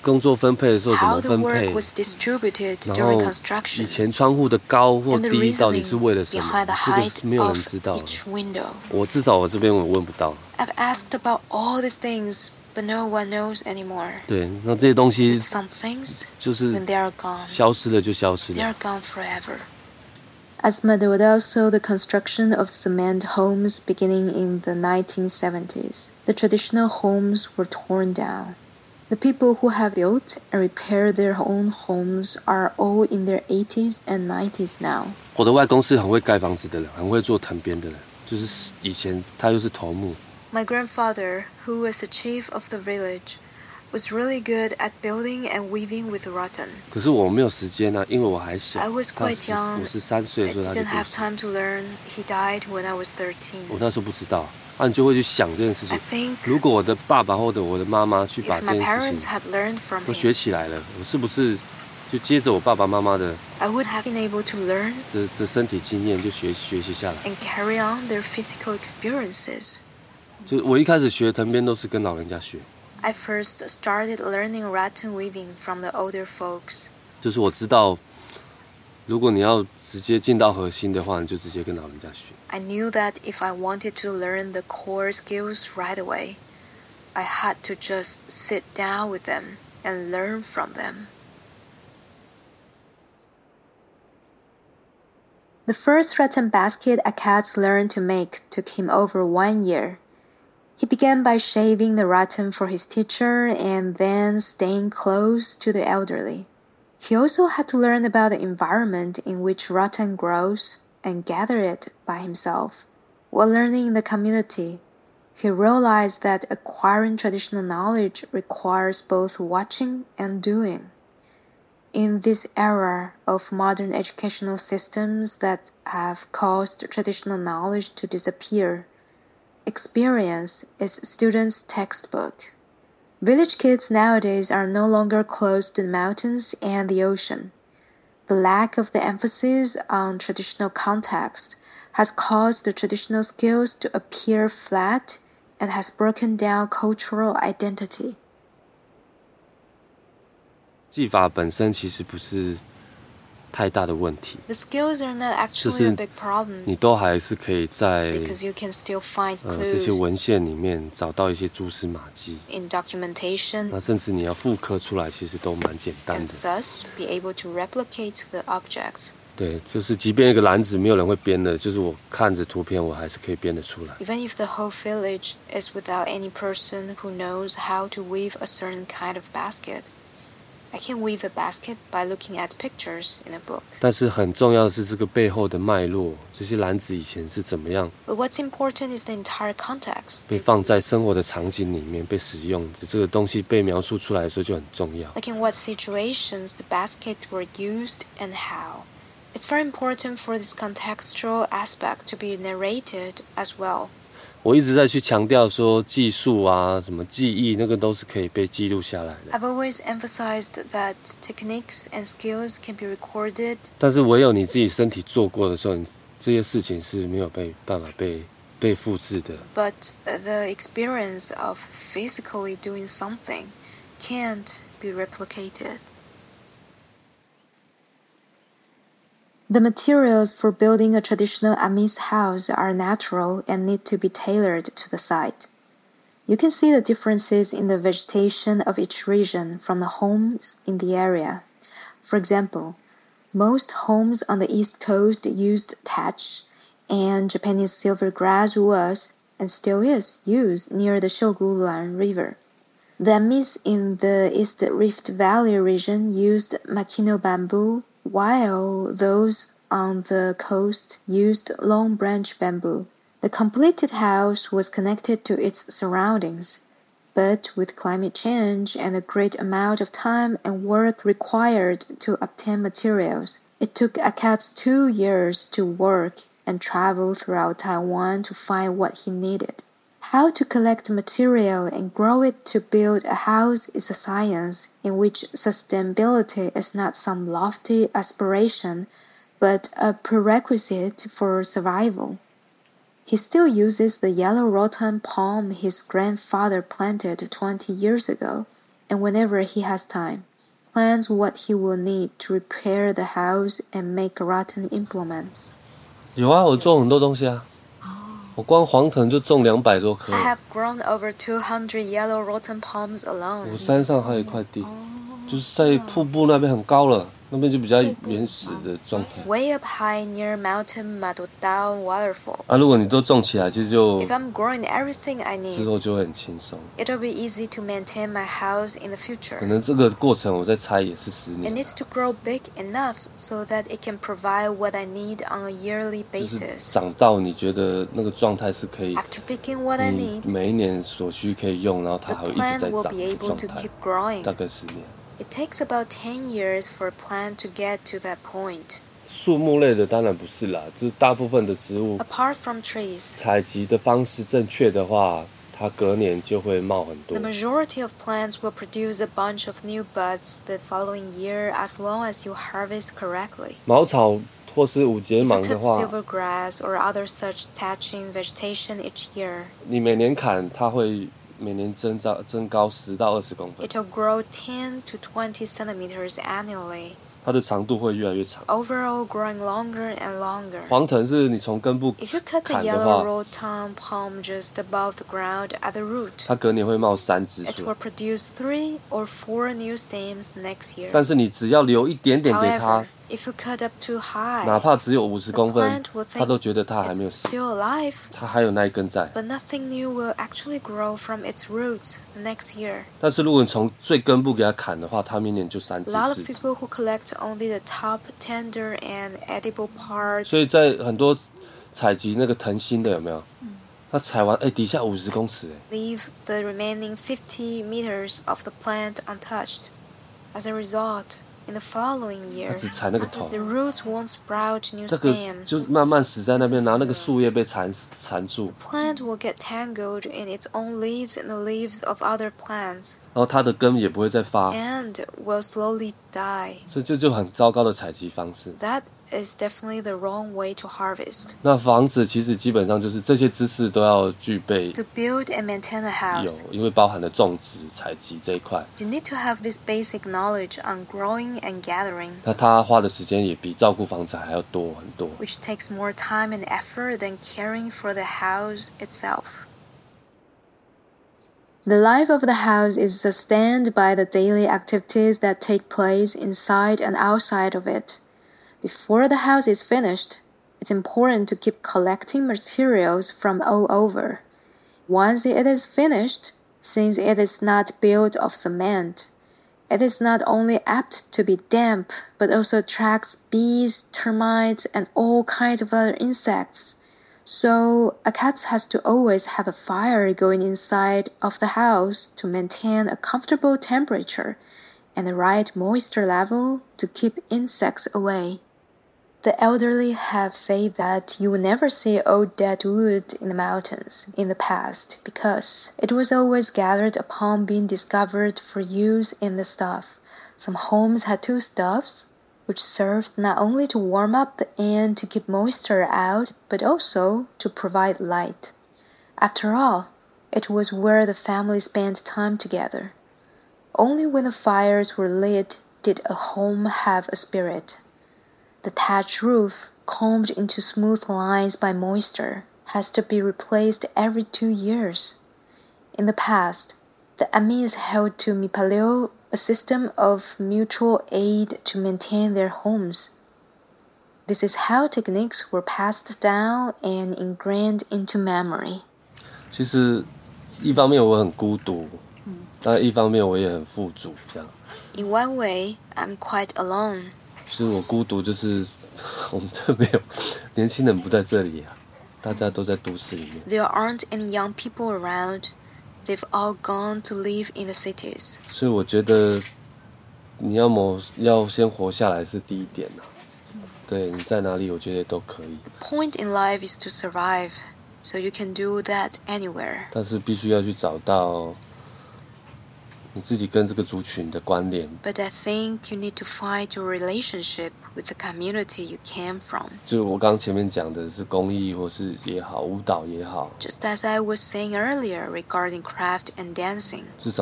工作分配的时候怎么分配 was distributed during construction, 以前窗户的高或低到底是为了什么，这个是没有人知道的。我至少我这边我问不到。I've asked about all these things.But no one knows anymore. 对，那这些东西就是消失了就消失了。They are gone forever. As Madawadao saw the construction of cement homes beginning in the 1970s, the traditional homes were torn down. The people who have built and repaired their own homes are all in their 80s and 90s now. 我的外公是很会盖房子的人，很会做藤编的人，就是以前他又是头目。My grandfather, who was the chief of the village, was really good at building and weaving with rattan. 可是我没有时间啊，因为我还小。I was quite young. 53岁的时候他就过世。I didn't have time to learn. He died when I was 13. 我那时候不知道，啊，你就会去想这件事情。I think. 如果我的爸爸或者我的妈妈去把这件事情都学起来了，我是不是就接着我爸爸妈妈的？ I would have been able to learn. 这身体经验就学习下来。And carry on their physical experiences.就我一开始学藤编都是跟老人家学。I first started learning rattan weaving from the older folks. 就是我知道，如果你要直接进到核心的话，你就直接跟老人家学。I knew that if I wanted to learn the core skills right away, I had to just sit down with them and learn from them. The first rattan basket Agats learned to make took him over 1 year.He began by shaving the rattan for his teacher and then staying close to the elderly. He also had to learn about the environment in which rattan grows and gather it by himself. While learning in the community, he realized that acquiring traditional knowledge requires both watching and doing. In this era of modern educational systems that have caused traditional knowledge to disappear,Experience is students' textbook. Village kids nowadays are no longer close to the mountains and the ocean. The lack of the emphasis on traditional context has caused the traditional skills to appear flat and has broken down cultural identity. 技法本身其实不是太大的问题，就是你都还是可以在这些文献里面找到一些蛛丝马迹，那甚至你要复刻出来其实都蛮简单的。对，就是即便一个篮子没有人会编的，就是我看着图片我还是可以编得出来。Even if the whole village is without any person who knows how to weave a certain kind of basket,I can weave a basket by looking at pictures in a book. 但是很重要的是这个背后的脉络，这些篮子以前是怎么样 But what's important is the entire context. 被放在生活的场景里面被使用，这个东西被描述出来的时候就很重要。Like in what situations the basket were used and how, It's very important for this contextual aspect to be narrated as well. 我一直在去强调说技术啊，什么技艺，那个都是可以被记录下来的。I've always emphasized that techniques and skills can be recorded. 但是唯有你自己身体做过的时候，这些事情是没有办法被复制的。 But the experience of physically doing something can't be replicated. The materials for building a traditional Amis house are natural and need to be tailored to the site. You can see the differences in the vegetation of each region from the homes in the area. For example, most homes on the East Coast used thatch, and Japanese silver grass was and still is used near the Shoguluan River. The Amis in the East Rift Valley region used Makino bamboo, while those on the coast used long branch bamboo. The completed house was connected to its surroundings, but with climate change and a great amount of time and work required to obtain materials, it took Agats 2 years to work and travel throughout Taiwan to find what he needed. How to collect material and grow it to build a house is a science in which sustainability is not some lofty aspiration, but a prerequisite for survival. He still uses the yellow rotten palm his grandfather planted 20 years ago, and whenever he has time, plans what he will need to repair the house and make rotten implements. 有啊，我种很多东西啊。 我光黄藤就种200多棵。 I have grown over 200 yellow rotten palms alone. 我山上还有一块地， 就是在瀑布那边很高了，那边就比较原始的状态。 Way up high near mountain Madawadao waterfall. 啊，如果你都种起来，其实就 If I'm growing everything I need, 之后就会很轻松。 It'll be easy to maintain my house in the future. 可能这个过程我在猜也是10年。 It needs to grow big enough so that it can provide what I need on a yearly basis. 长到你觉得那个状态是可以。 After picking what I need, 你每一年所需可以用，然后它还会一直在长。 The plant will be able to keep growing. 大概10年。 It takes about 10 years for a plant to get to that point. 树木类的当然不是啦，就是大部分的植物。 Apart from trees, 采集的方式正确的话，它隔年就会冒很多。 The majority of plants will produce a bunch of new buds the following year as long as you harvest correctly. 茅草或是五节芒的话， silver grass or other such thatching vegetation each year. 你每年砍它会 每年增高10到20公分。 It'll grow 10 to 20 centimeters annually. 它的长度会越来越长。 Overall growing longer and longer. 黄藤是你从根部砍的话， If you cut the yellow rotan palm just above the ground at the root, 它隔年会冒3枝出来。 It will produce 3 or 4 new stems next year. 但是你只要留一点点给它。 If you cut up too high, 哪怕只有50公分， 它都觉得它还没有死， 它还有那一根在。 But nothing new will actually grow from its roots the next year. 但是如果你从最根部给它砍的话， 它明年就3枝。 A lot of people who collect only the top tender and edible parts. 所以在很多采集那个藤心的有没有？ 它采完，底下50公尺。 Leave the remaining 50 meters of the plant untouched. As a result, in the following year, the roots won't sprout new stems. The plant will get tangled in its own leaves and the leaves of other plants. And will slowly die. That is definitely the wrong way to harvest. To build and maintain a house, you need to have this basic knowledge on growing and gathering, which takes more time and effort than caring for the house itself. The life of the house is sustained by the daily activities that take place inside and outside of it. Before the house is finished, it's important to keep collecting materials from all over. Once it is finished, since it is not built of cement, it is not only apt to be damp, but also attracts bees, termites, and all kinds of other insects. So, Agats has to always have a fire going inside of the house to maintain a comfortable temperature and the right moisture level to keep insects away. The elderly have said that you will never see old dead wood in the mountains in the past because it was always gathered upon being discovered for use in the stove. Some homes had two stoves, which served not only to warm up and to keep moisture out, but also to provide light. After all, it was where the family spent time together. Only when the fires were lit did a home have a spirit. The thatched roof, combed into smooth lines by moisture, has to be replaced every 2 years. In the past, the Amis held to mipaleo, a system of mutual aid to maintain their homes. This is how techniques were passed down and ingrained into memory. 其实一方面我很孤独, 但一方面我也很富足, 这样。 In one way, I'm quite alone. 其实我孤独就是我们都没有年轻人不在这里啊，大家都在都市里面。 There aren't any young people around. They've all gone to live in the cities. 所以我觉得你要先活下来是第一点啊。 对，你在哪里我觉得都可以。 The point in life is to survive, so you can do that anywhere. 但是必须要去找到 But I think you need to find your relationship with the community you came from. Just as I was saying earlier regarding craft and dancing. If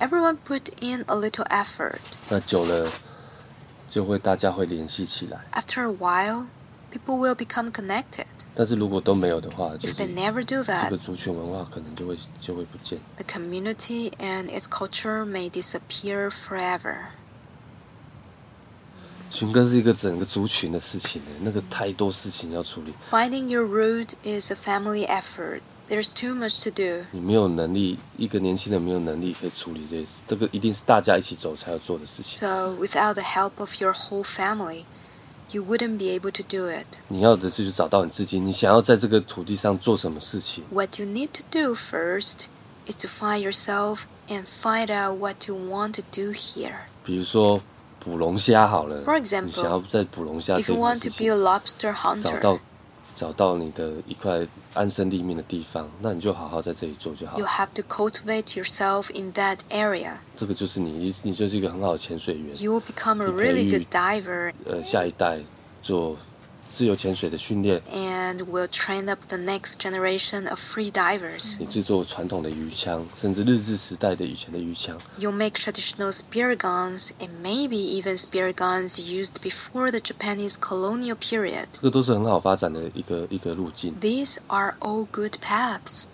everyone put in a little effort, after a while, people will become connected. 但是如果都没有的话, If they never do that, 这个族群文化可能就会不见。 The community and its culture may disappear forever. 寻根是一个整个族群的事情，那个太多事情要处理。 Finding your root is a family effort. There's too much to do. 你没有能力，一个年轻人没有能力可以处理这些，这个一定是大家一起走才要做的事情。 So without the help of your whole family, you wouldn't be able to do it. What you need to do first is to find yourself and find out what you want to do here. For example, if you want to be a lobster hunter, you have to cultivate yourself in that area. You will become a really good diver and will train up the next generation of free divers. You'll make traditional spear guns and maybe even spear guns used before the Japanese colonial period. These are all good paths.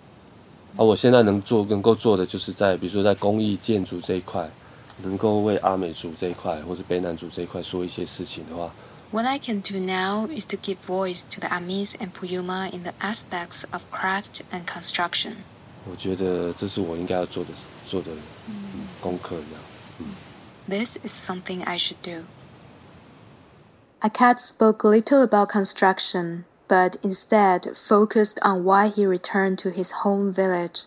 我现在能够做的就是在比如说在工艺建筑这一块，能够为阿美族这一块或是卑南族这一块说一些事情的话。 What I can do now is to give voice to the Amis and Puyuma in the aspects of craft and construction. 我觉得这是我应该要做的功课一样。 This is something I should do. Agats spoke little about construction, but instead focused on why he returned to his home village.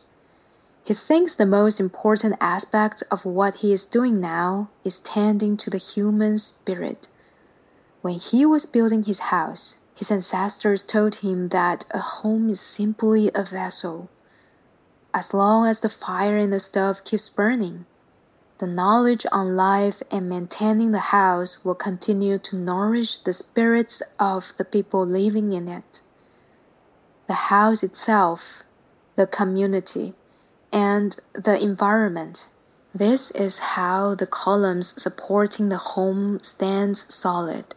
He thinks the most important aspect of what he is doing now is tending to the human spirit. When he was building his house, his ancestors told him that a home is simply a vessel. As long as the fire in the stove keeps burning, the knowledge on life and maintaining the house will continue to nourish the spirits of the people living in it. The house itself, the community, and the environment. This is how the columns supporting the home stands solid.